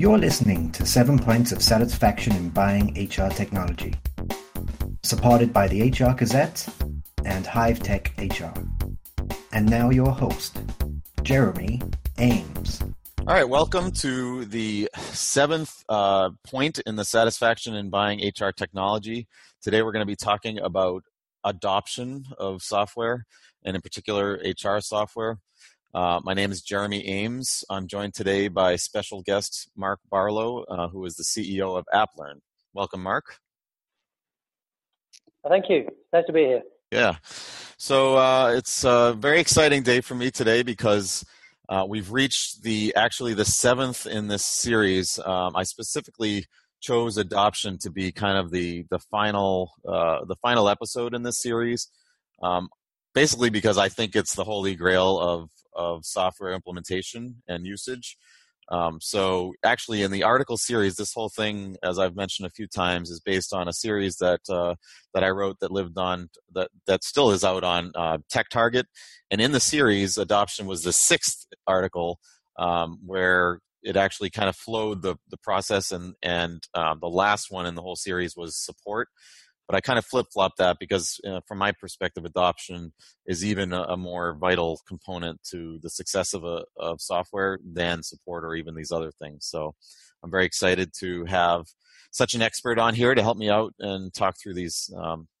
You're listening to 7 Points of Satisfaction in Buying HR Technology, supported by the HR Gazette and Hive Tech HR. And now your host, Jeremy Ames. All right, welcome to the seventh point in the satisfaction in buying HR technology. Today we're going to be talking about adoption of software, and in particular HR software. My name is Jeremy Ames. I'm joined today by special guest Mark Barlow, who is the CEO of AppLearn. Welcome, Mark. Thank you. Nice to be here. Yeah. So it's a very exciting day for me today because we've reached the seventh in this series. I specifically chose adoption to be kind of the final episode in this series, basically because I think it's the holy grail of software implementation and usage. So actually in the article series, this whole thing, as I've mentioned a few times, is based on a series that I wrote that lived on, that still is out on TechTarget. And in the series, adoption was the sixth article where it actually kind of flowed the process, and the last one in the whole series was support. But I kind of flip-flopped that because from my perspective, adoption is even a more vital component to the success of software than support or even these other things. So I'm very excited to have such an expert on here to help me out and talk through these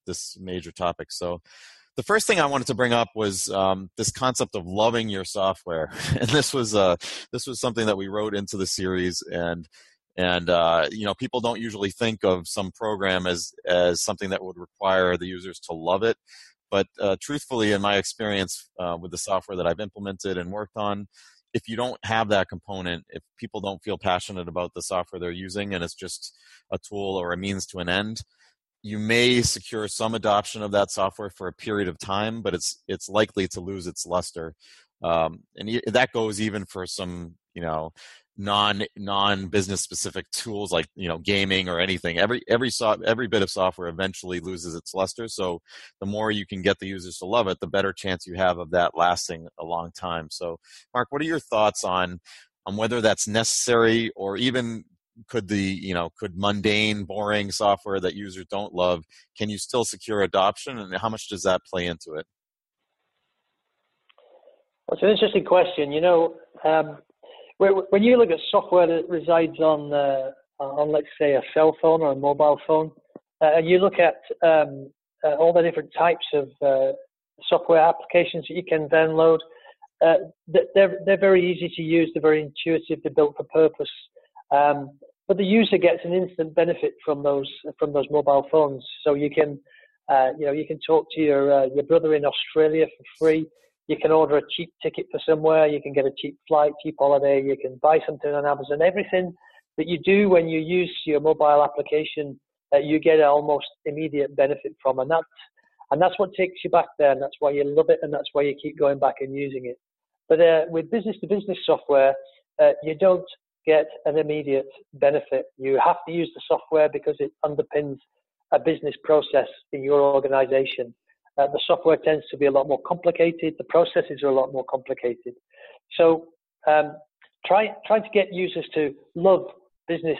this major topic. So the first thing I wanted to bring up was this concept of loving your software. And this was something that we wrote into the series, and you know, people don't usually think of some program as something that would require the users to love it. But truthfully, in my experience with the software that I've implemented and worked on, if you don't have that component, if people don't feel passionate about the software they're using and it's just a tool or a means to an end, you may secure some adoption of that software for a period of time, but it's likely to lose its luster. And that goes even for some, you know, non business specific tools like, you know, gaming or anything. Every bit of software eventually loses its luster. So the more you can get the users to love it, the better chance you have of that lasting a long time. So Mark, what are your thoughts on whether that's necessary, or even could mundane, boring software that users don't love, can you still secure adoption, and how much does that play into it? That's an interesting question. You know, when you look at software that resides on let's say a cell phone or a mobile phone, and you look at all the different types of software applications that you can download, they're very easy to use. They're very intuitive. They're built for purpose. But the user gets an instant benefit from those mobile phones. So you can you can talk to your brother in Australia for free. You can order a cheap ticket for somewhere. You can get a cheap flight, cheap holiday. You can buy something on Amazon. Everything that you do when you use your mobile application, you get an almost immediate benefit from, and that's what takes you back there. And that's why you love it, and that's why you keep going back and using it. But with business-to-business software, you don't get an immediate benefit. You have to use the software because it underpins a business process in your organization. The software tends to be a lot more complicated. The processes are a lot more complicated. So trying to get users to love business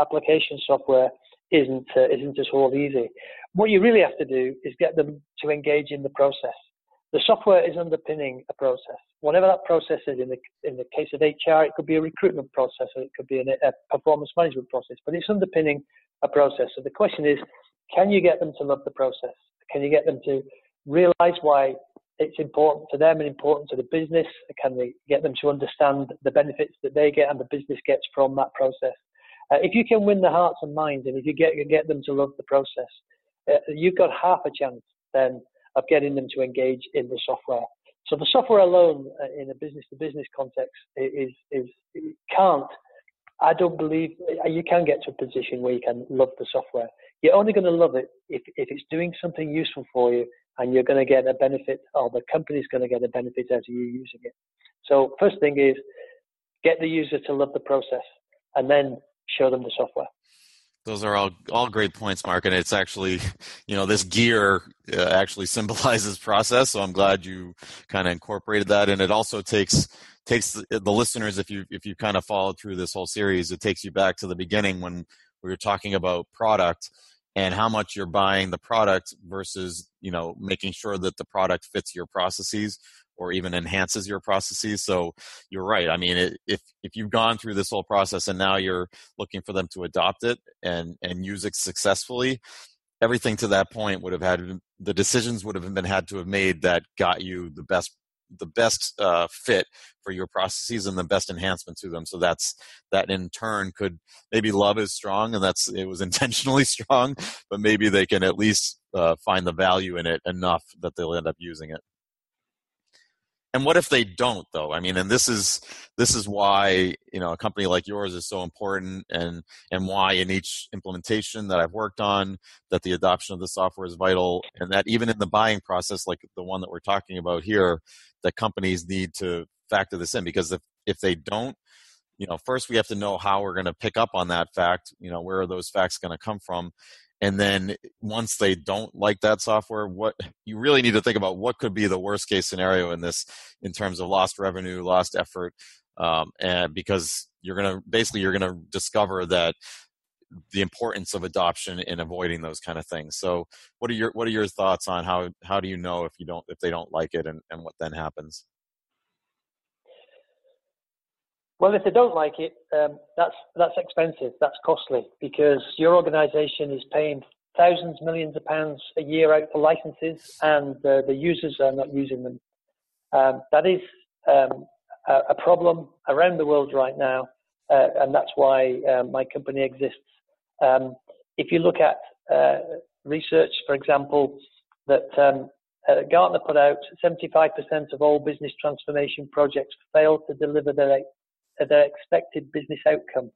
application software isn't at all easy. What you really have to do is get them to engage in the process. The software is underpinning a process. Whatever that process is, in the case of HR, it could be a recruitment process, or it could be a performance management process, but it's underpinning a process. So the question is, can you get them to love the process? Can you get them to realize why it's important to them and important to the business? Can they get them to understand the benefits that they get and the business gets from that process? If you can win the hearts and minds, and if you get them to love the process, you've got half a chance then of getting them to engage in the software. So the software alone in a business-to-business context I don't believe you can get to a position where you can love the software. You're only going to love it if it's doing something useful for you, and you're going to get a benefit, or the company's going to get a benefit out of you using it. So first thing is, get the user to love the process, and then show them the software. Those are all great points, Mark, and it's actually, you know, this gear actually symbolizes process, so I'm glad you kind of incorporated that. And it also takes the listeners, if you kind of followed through this whole series, it takes you back to the beginning when we were talking about product and how much you're buying the product versus, you know, making sure that the product fits your processes or even enhances your processes. So you're right. I mean, if you've gone through this whole process and now you're looking for them to adopt it and use it successfully, everything to that point would have had, the decisions would have been had to have made that got you the best fit for your processes and the best enhancement to them. So that in turn could, maybe love is strong and it was intentionally strong, but maybe they can at least find the value in it enough that they'll end up using it. And what if they don't, though? I mean, and this is why, you know, a company like yours is so important, and why in each implementation that I've worked on, that the adoption of the software is vital, and that even in the buying process, like the one that we're talking about here, that companies need to factor this in, because if they don't, you know, first we have to know how we're going to pick up on that fact, you know, where are those facts going to come from? And then once they don't like that software, what you really need to think about, what could be the worst case scenario in this, in terms of lost revenue, lost effort, and because you're gonna discover that the importance of adoption in avoiding those kind of things. So what are your thoughts on how do you know if they don't like it and what then happens? Well, if they don't like it, that's expensive, that's costly, because your organisation is paying thousands, millions of pounds a year out for licences, and the users are not using them. That is a problem around the world right now, and that's why my company exists. If you look at research, for example, that Gartner put out, 75% of all business transformation projects fail to deliver their expected business outcome.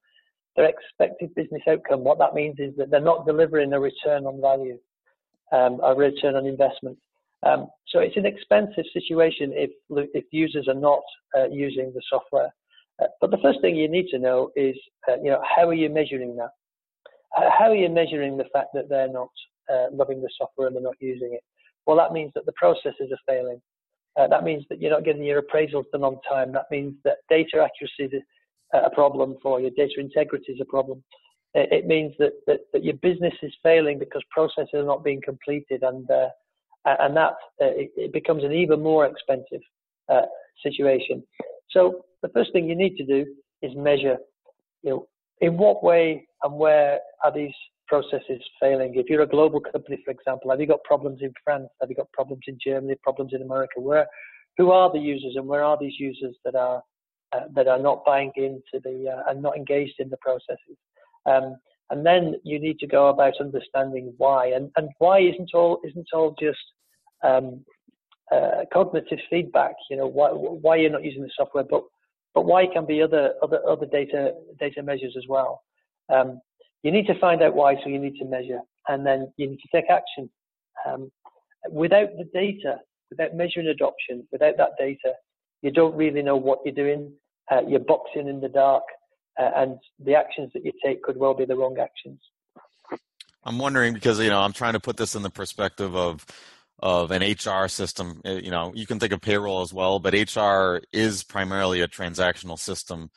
Their expected business outcome, what that means is that they're not delivering a return on value, a return on investment. So it's an expensive situation if users are not using the software. But the first thing you need to know is, you know, how are you measuring that? How are you measuring the fact that they're not loving the software and they're not using it? Well, that means that the processes are failing. That means that you're not getting your appraisals done on time. That means that data accuracy is a problem for you. Data integrity is a problem. It means that your business is failing because processes are not being completed, and that it becomes an even more expensive situation. So the first thing you need to do is measure, you know, in what way and where are these processes failing. If you're a global company, for example, have you got problems in France? Have you got problems in Germany? Problems in America? Who are the users, and where are these users that are not buying into and not engaged in the processes? And then you need to go about understanding why, and why isn't all just cognitive feedback. You know, why you're not using the software, but why can be other data measures as well. You need to find out why, so you need to measure, and then you need to take action. Without the data, without measuring adoption, without that data, you don't really know what you're doing. You're boxing in the dark, and the actions that you take could well be the wrong actions. I'm wondering, because, you know, I'm trying to put this in the perspective of an HR system. You know, you can think of payroll as well, but HR is primarily a transactional system.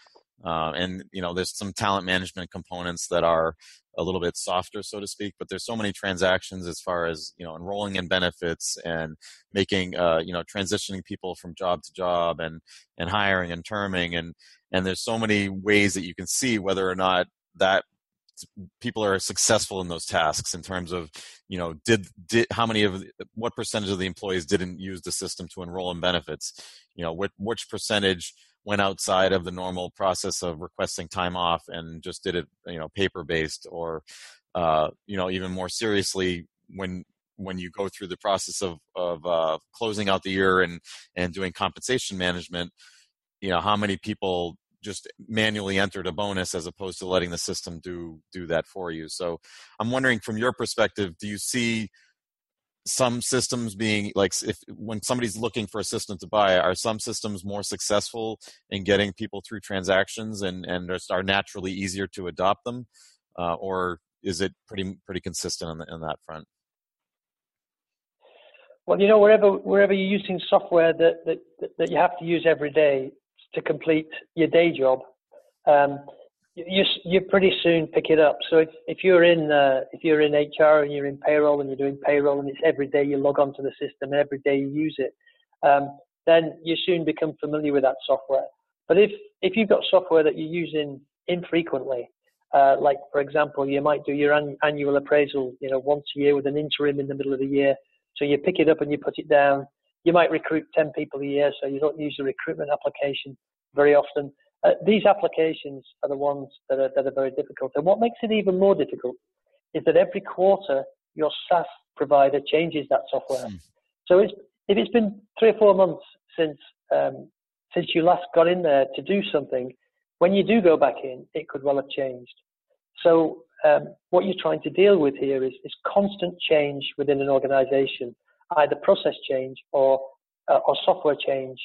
And, you know, there's some talent management components that are a little bit softer, so to speak, but there's so many transactions as far as, you know, enrolling in benefits and making, you know, transitioning people from job to job and hiring and terming. And there's so many ways that you can see whether or not that people are successful in those tasks in terms of, you know, what percentage of the employees didn't use the system to enroll in benefits, you know, which percentage went outside of the normal process of requesting time off and just did it, you know, paper-based, or, you know, even more seriously, when you go through the process of closing out the year and doing compensation management, you know, how many people just manually entered a bonus as opposed to letting the system do that for you. So I'm wondering, from your perspective, do you see some systems being, like, when somebody's looking for a system to buy, are some systems more successful in getting people through transactions and are naturally easier to adopt them, or is it pretty consistent on that front? Well, you know, wherever you're using software that you have to use every day to complete your day job, you pretty soon pick it up. So if you're in HR and you're in payroll and you're doing payroll and it's every day you log onto the system and every day you use it, then you soon become familiar with that software. But if you've got software that you're using infrequently, like for example, you might do your annual appraisal, you know, once a year with an interim in the middle of the year. So you pick it up and you put it down. You might recruit 10 people a year, so you don't use the recruitment application very often. These applications are the ones that are very difficult. And what makes it even more difficult is that every quarter your SaaS provider changes that software. So if it's been 3 or 4 months since you last got in there to do something, when you do go back in, it could well have changed. So what you're trying to deal with here is constant change within an organization, either process change or software change,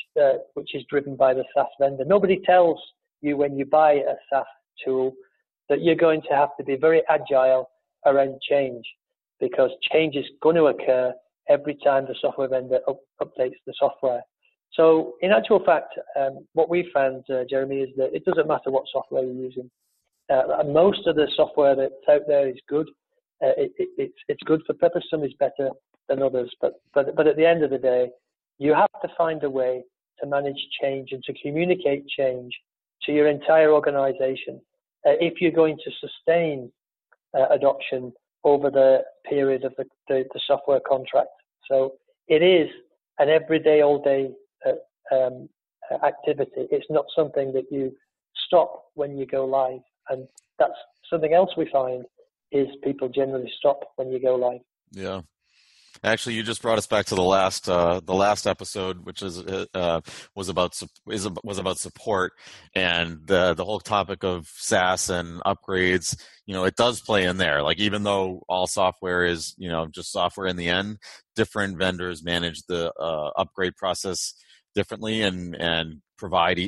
which is driven by the SaaS vendor. Nobody tells you when you buy a SaaS tool that you're going to have to be very agile around change, because change is going to occur every time the software vendor updates the software. So in actual fact, what we found, Jeremy, is that it doesn't matter what software you're using. Most of the software that's out there is good. It's good for purpose. Some is better than others. But at the end of the day, you have to find a way to manage change and to communicate change to your entire organization if you're going to sustain adoption over the period of the software contract. So it is an everyday, all-day activity. It's not something that you stop when you go live. And that's something else we find is people generally stop when you go live. Yeah. Actually, you just brought us back to the last episode, which was about support and the whole topic of SaaS and upgrades. You know, it does play in there. Like, even though all software is, you know, just software in the end, different vendors manage the upgrade process differently and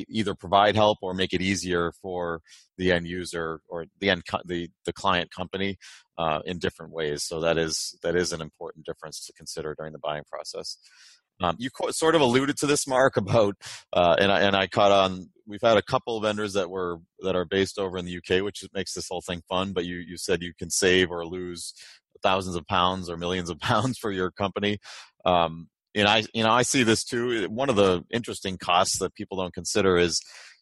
either provide help or make it easier for the end user or the client company in different ways. So that is an important difference to consider during the buying process. You sort of alluded to this, Mark, about and I caught on. We've had a couple of vendors that are based over in the UK, which makes this whole thing fun. But you said you can save or lose thousands of pounds or millions of pounds for your company. And I see this too. One of the interesting costs that people don't consider is,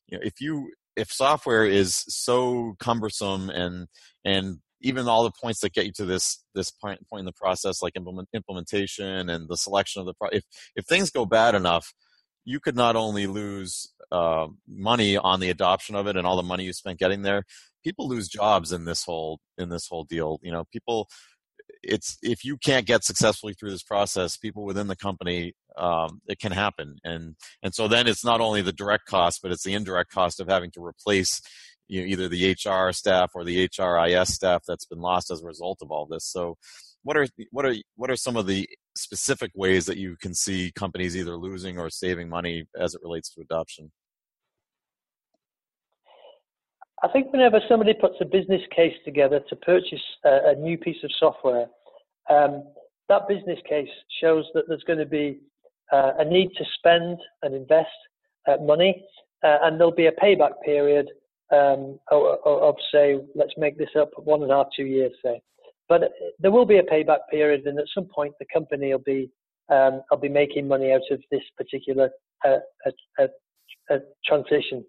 you know, if software is so cumbersome and even all the points that get you to this point in the process, like implementation and the selection of the product, if things go bad enough, you could not only lose money on the adoption of it and all the money you spent getting there, people lose jobs in this whole deal. You know, people. It's if you can't get successfully through this process, people within the company, it can happen, and so then it's not only the direct cost, but it's the indirect cost of having to replace, you know, either the HR staff or the HRIS staff that's been lost as a result of all this. So, what are some of the specific ways that you can see companies either losing or saving money as it relates to adoption? I think whenever somebody puts a business case together to purchase a new piece of software, that business case shows that there's going to be a need to spend and invest money, and there'll be a payback period of, say, let's make this up, 1.5 to 2 years, say. But there will be a payback period, and at some point the company will be making money out of this particular transition.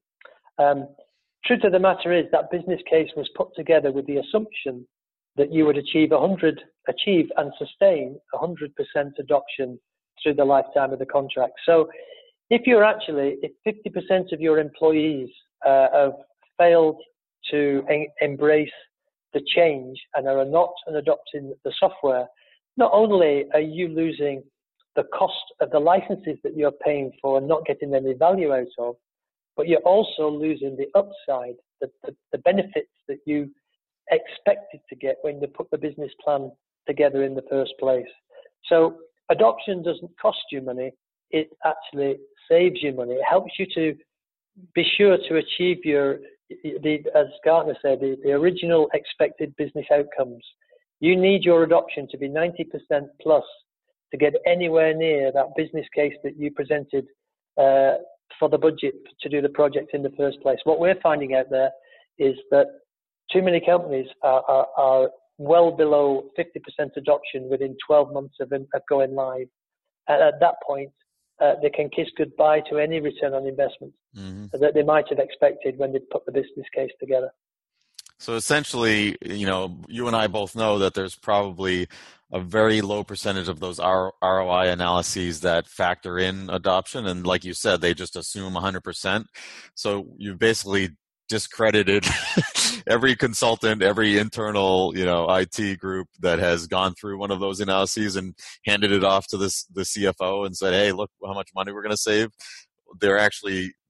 Truth of the matter is that business case was put together with the assumption that you would achieve and sustain 100% adoption through the lifetime of the contract. So if 50% of your employees have failed to embrace the change and are not adopting the software, not only are you losing the cost of the licenses that you're paying for and not getting any value out of, but you're also losing the upside, the benefits that you expected to get when you put the business plan together in the first place. So adoption doesn't cost you money. It actually saves you money. It helps you to be sure to achieve your as Gartner said, the original expected business outcomes. You need your adoption to be 90% plus to get anywhere near that business case that you presented for the budget to do the project in the first place. What we're finding out there is that too many companies are well below 50% adoption within 12 months of going live. And at that point, they can kiss goodbye to any return on investment that they might have expected when they put the business case together. So essentially, you know, you and I both know that there's probably a very low percentage of those ROI analyses that factor in adoption. And like you said, they just assume 100%. So you basically discredited every consultant, every internal, you know, IT group that has gone through one of those analyses and handed it off to the CFO and said, hey, look how much money we're going to save.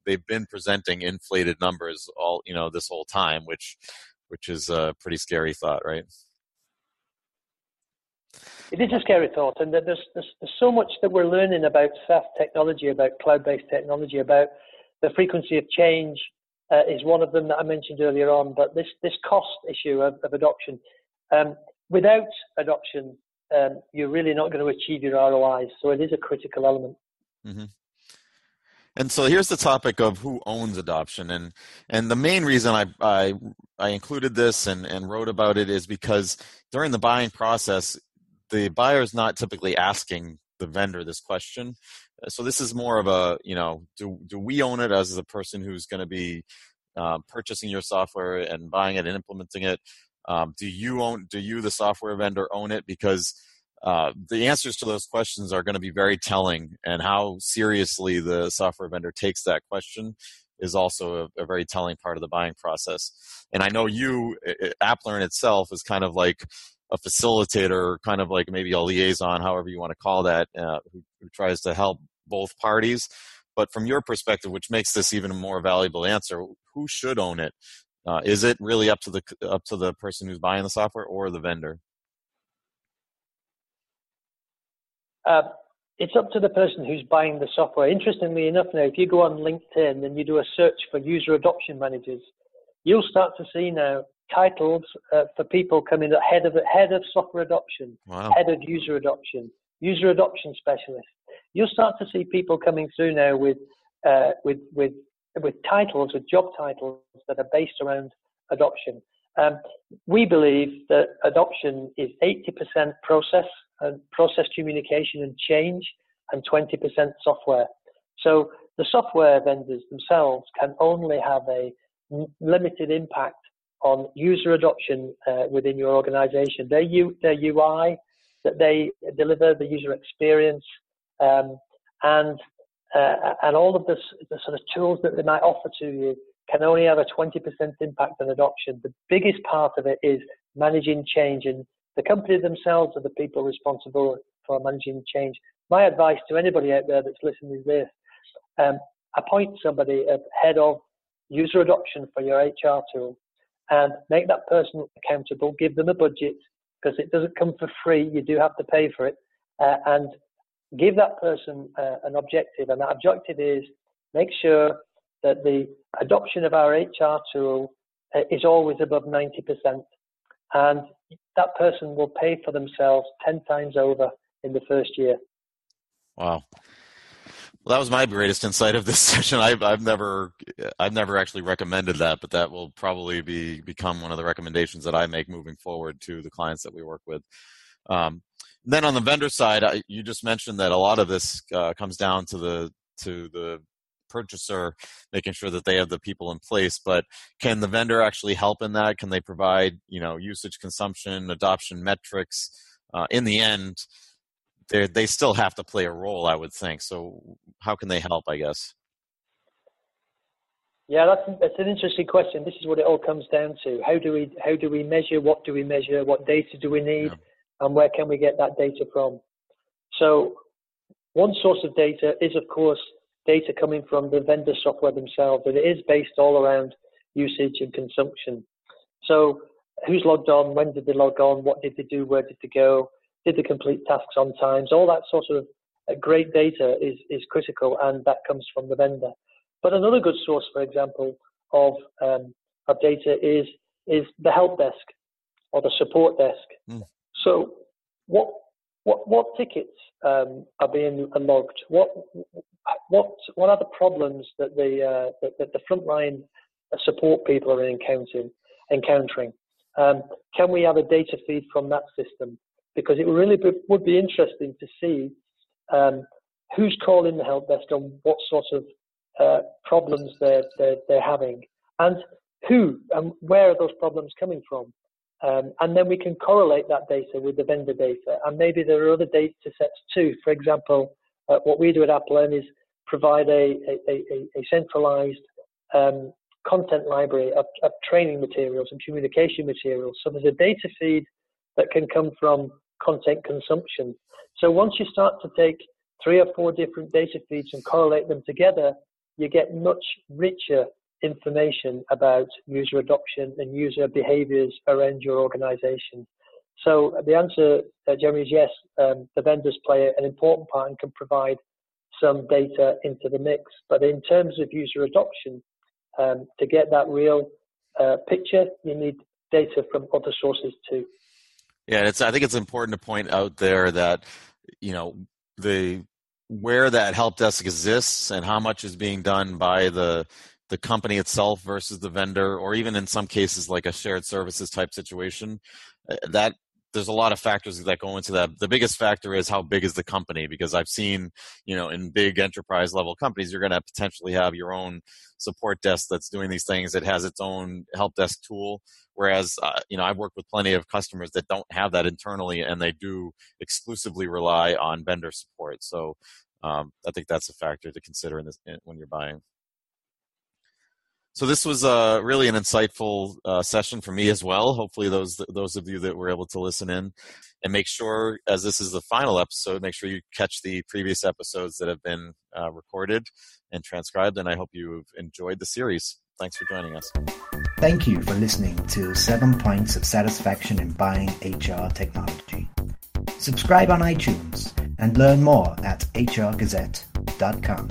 They've been presenting inflated numbers all, you know, this whole time, which is a pretty scary thought, right? It is a scary thought. And there's so much that we're learning about SaaS technology, about cloud-based technology, about the frequency of change, is one of them that I mentioned earlier on, but this cost issue of adoption. Without adoption, you're really not going to achieve your ROIs, so it is a critical element. Mm-hmm. And so here's the topic of who owns adoption, and the main reason I included this and wrote about it is because during the buying process, the buyer is not typically asking the vendor this question. So this is more of a, you know, do we own it as the person who's going to be purchasing your software and buying it and implementing it? Do you, the software vendor, own it? Because the answers to those questions are going to be very telling, and how seriously the software vendor takes that question is also a very telling part of the buying process. And I know you, AppLearn itself, is kind of like a facilitator, kind of like maybe a liaison, however you want to call that, who tries to help both parties. But from your perspective, which makes this even a more valuable answer, who should own it? Is it really up to the person who's buying the software or the vendor? It's up to the person who's buying the software. Interestingly enough, now if you go on LinkedIn and you do a search for user adoption managers, you'll start to see now titles for people coming at head of software adoption, wow, head of user adoption specialist. You'll start to see people coming through now with titles, with job titles that are based around adoption. We believe that adoption is 80% process and process communication and change, and 20% software. So the software vendors themselves can only have a limited impact on user adoption within your organization. Their UI that they deliver, the user experience, and all of the sort of tools that they might offer to you can only have a 20% impact on adoption. The biggest part of it is managing change, and the company themselves are the people responsible for managing change. My advice to anybody out there that's listening is this: appoint somebody as head of user adoption for your HR tool, and make that person accountable. Give them a budget, because it doesn't come for free. You do have to pay for it. And give that person an objective. And that objective is make sure that the adoption of our HR tool is always above 90%. And that person will pay for themselves 10 times over in the first year. Wow. Well, that was my greatest insight of this session. I've never actually recommended that, but that will probably become one of the recommendations that I make moving forward to the clients that we work with. Then on the vendor side, you just mentioned that a lot of this comes down to the purchaser, making sure that they have the people in place. But can the vendor actually help in that? Can they provide, you know, usage, consumption, adoption metrics? In the end, they still have to play a role, I would think. So how can they help, I guess? Yeah, that's an interesting question. This is what it all comes down to. How do we measure? What do we measure? What data do we need? Yeah. And where can we get that data from? So one source of data is, of course, data coming from the vendor software themselves, and it is based all around usage and consumption. So who's logged on? When did they log on? What did they do? Where did they go? Did they complete tasks on time? So all that sort of great data is critical, and that comes from the vendor. But another good source, for example, of of data is the help desk or the support desk. Mm. So what tickets are being logged? What are the problems that the frontline support people are encountering? Can we have a data feed from that system? Because it really would be interesting to see who's calling the help desk and what sort of problems they're having, and who and where are those problems coming from. And then we can correlate that data with the vendor data, and maybe there are other data sets too. For example, what we do at AppLearn is provide a centralized content library of training materials and communication materials. So there's a data feed that can come from content consumption. So once you start to take 3 or 4 different data feeds and correlate them together, you get much richer information about user adoption and user behaviors around your organization. So the answer, Jeremy, is yes, the vendors play an important part and can provide some data into the mix. But in terms of user adoption, to get that real picture, you need data from other sources too. Yeah, I think it's important to point out there that, you know, where that help desk exists and how much is being done by the company itself versus the vendor, or even in some cases like a shared services type situation, that there's a lot of factors that go into that. The biggest factor is how big is the company, because I've seen, you know, in big enterprise level companies, you're going to potentially have your own support desk that's doing these things. That has its own help desk tool. Whereas, you know, I've worked with plenty of customers that don't have that internally, and they do exclusively rely on vendor support. So I think that's a factor to consider in this, when you're buying. So this was really an insightful session for me as well. Hopefully those of you that were able to listen in, and make sure, as this is the final episode, make sure you catch the previous episodes that have been recorded and transcribed. And I hope you've enjoyed the series. Thanks for joining us. Thank you for listening to 7 Points of Satisfaction in Buying HR Technology. Subscribe on iTunes and learn more at hrgazette.com.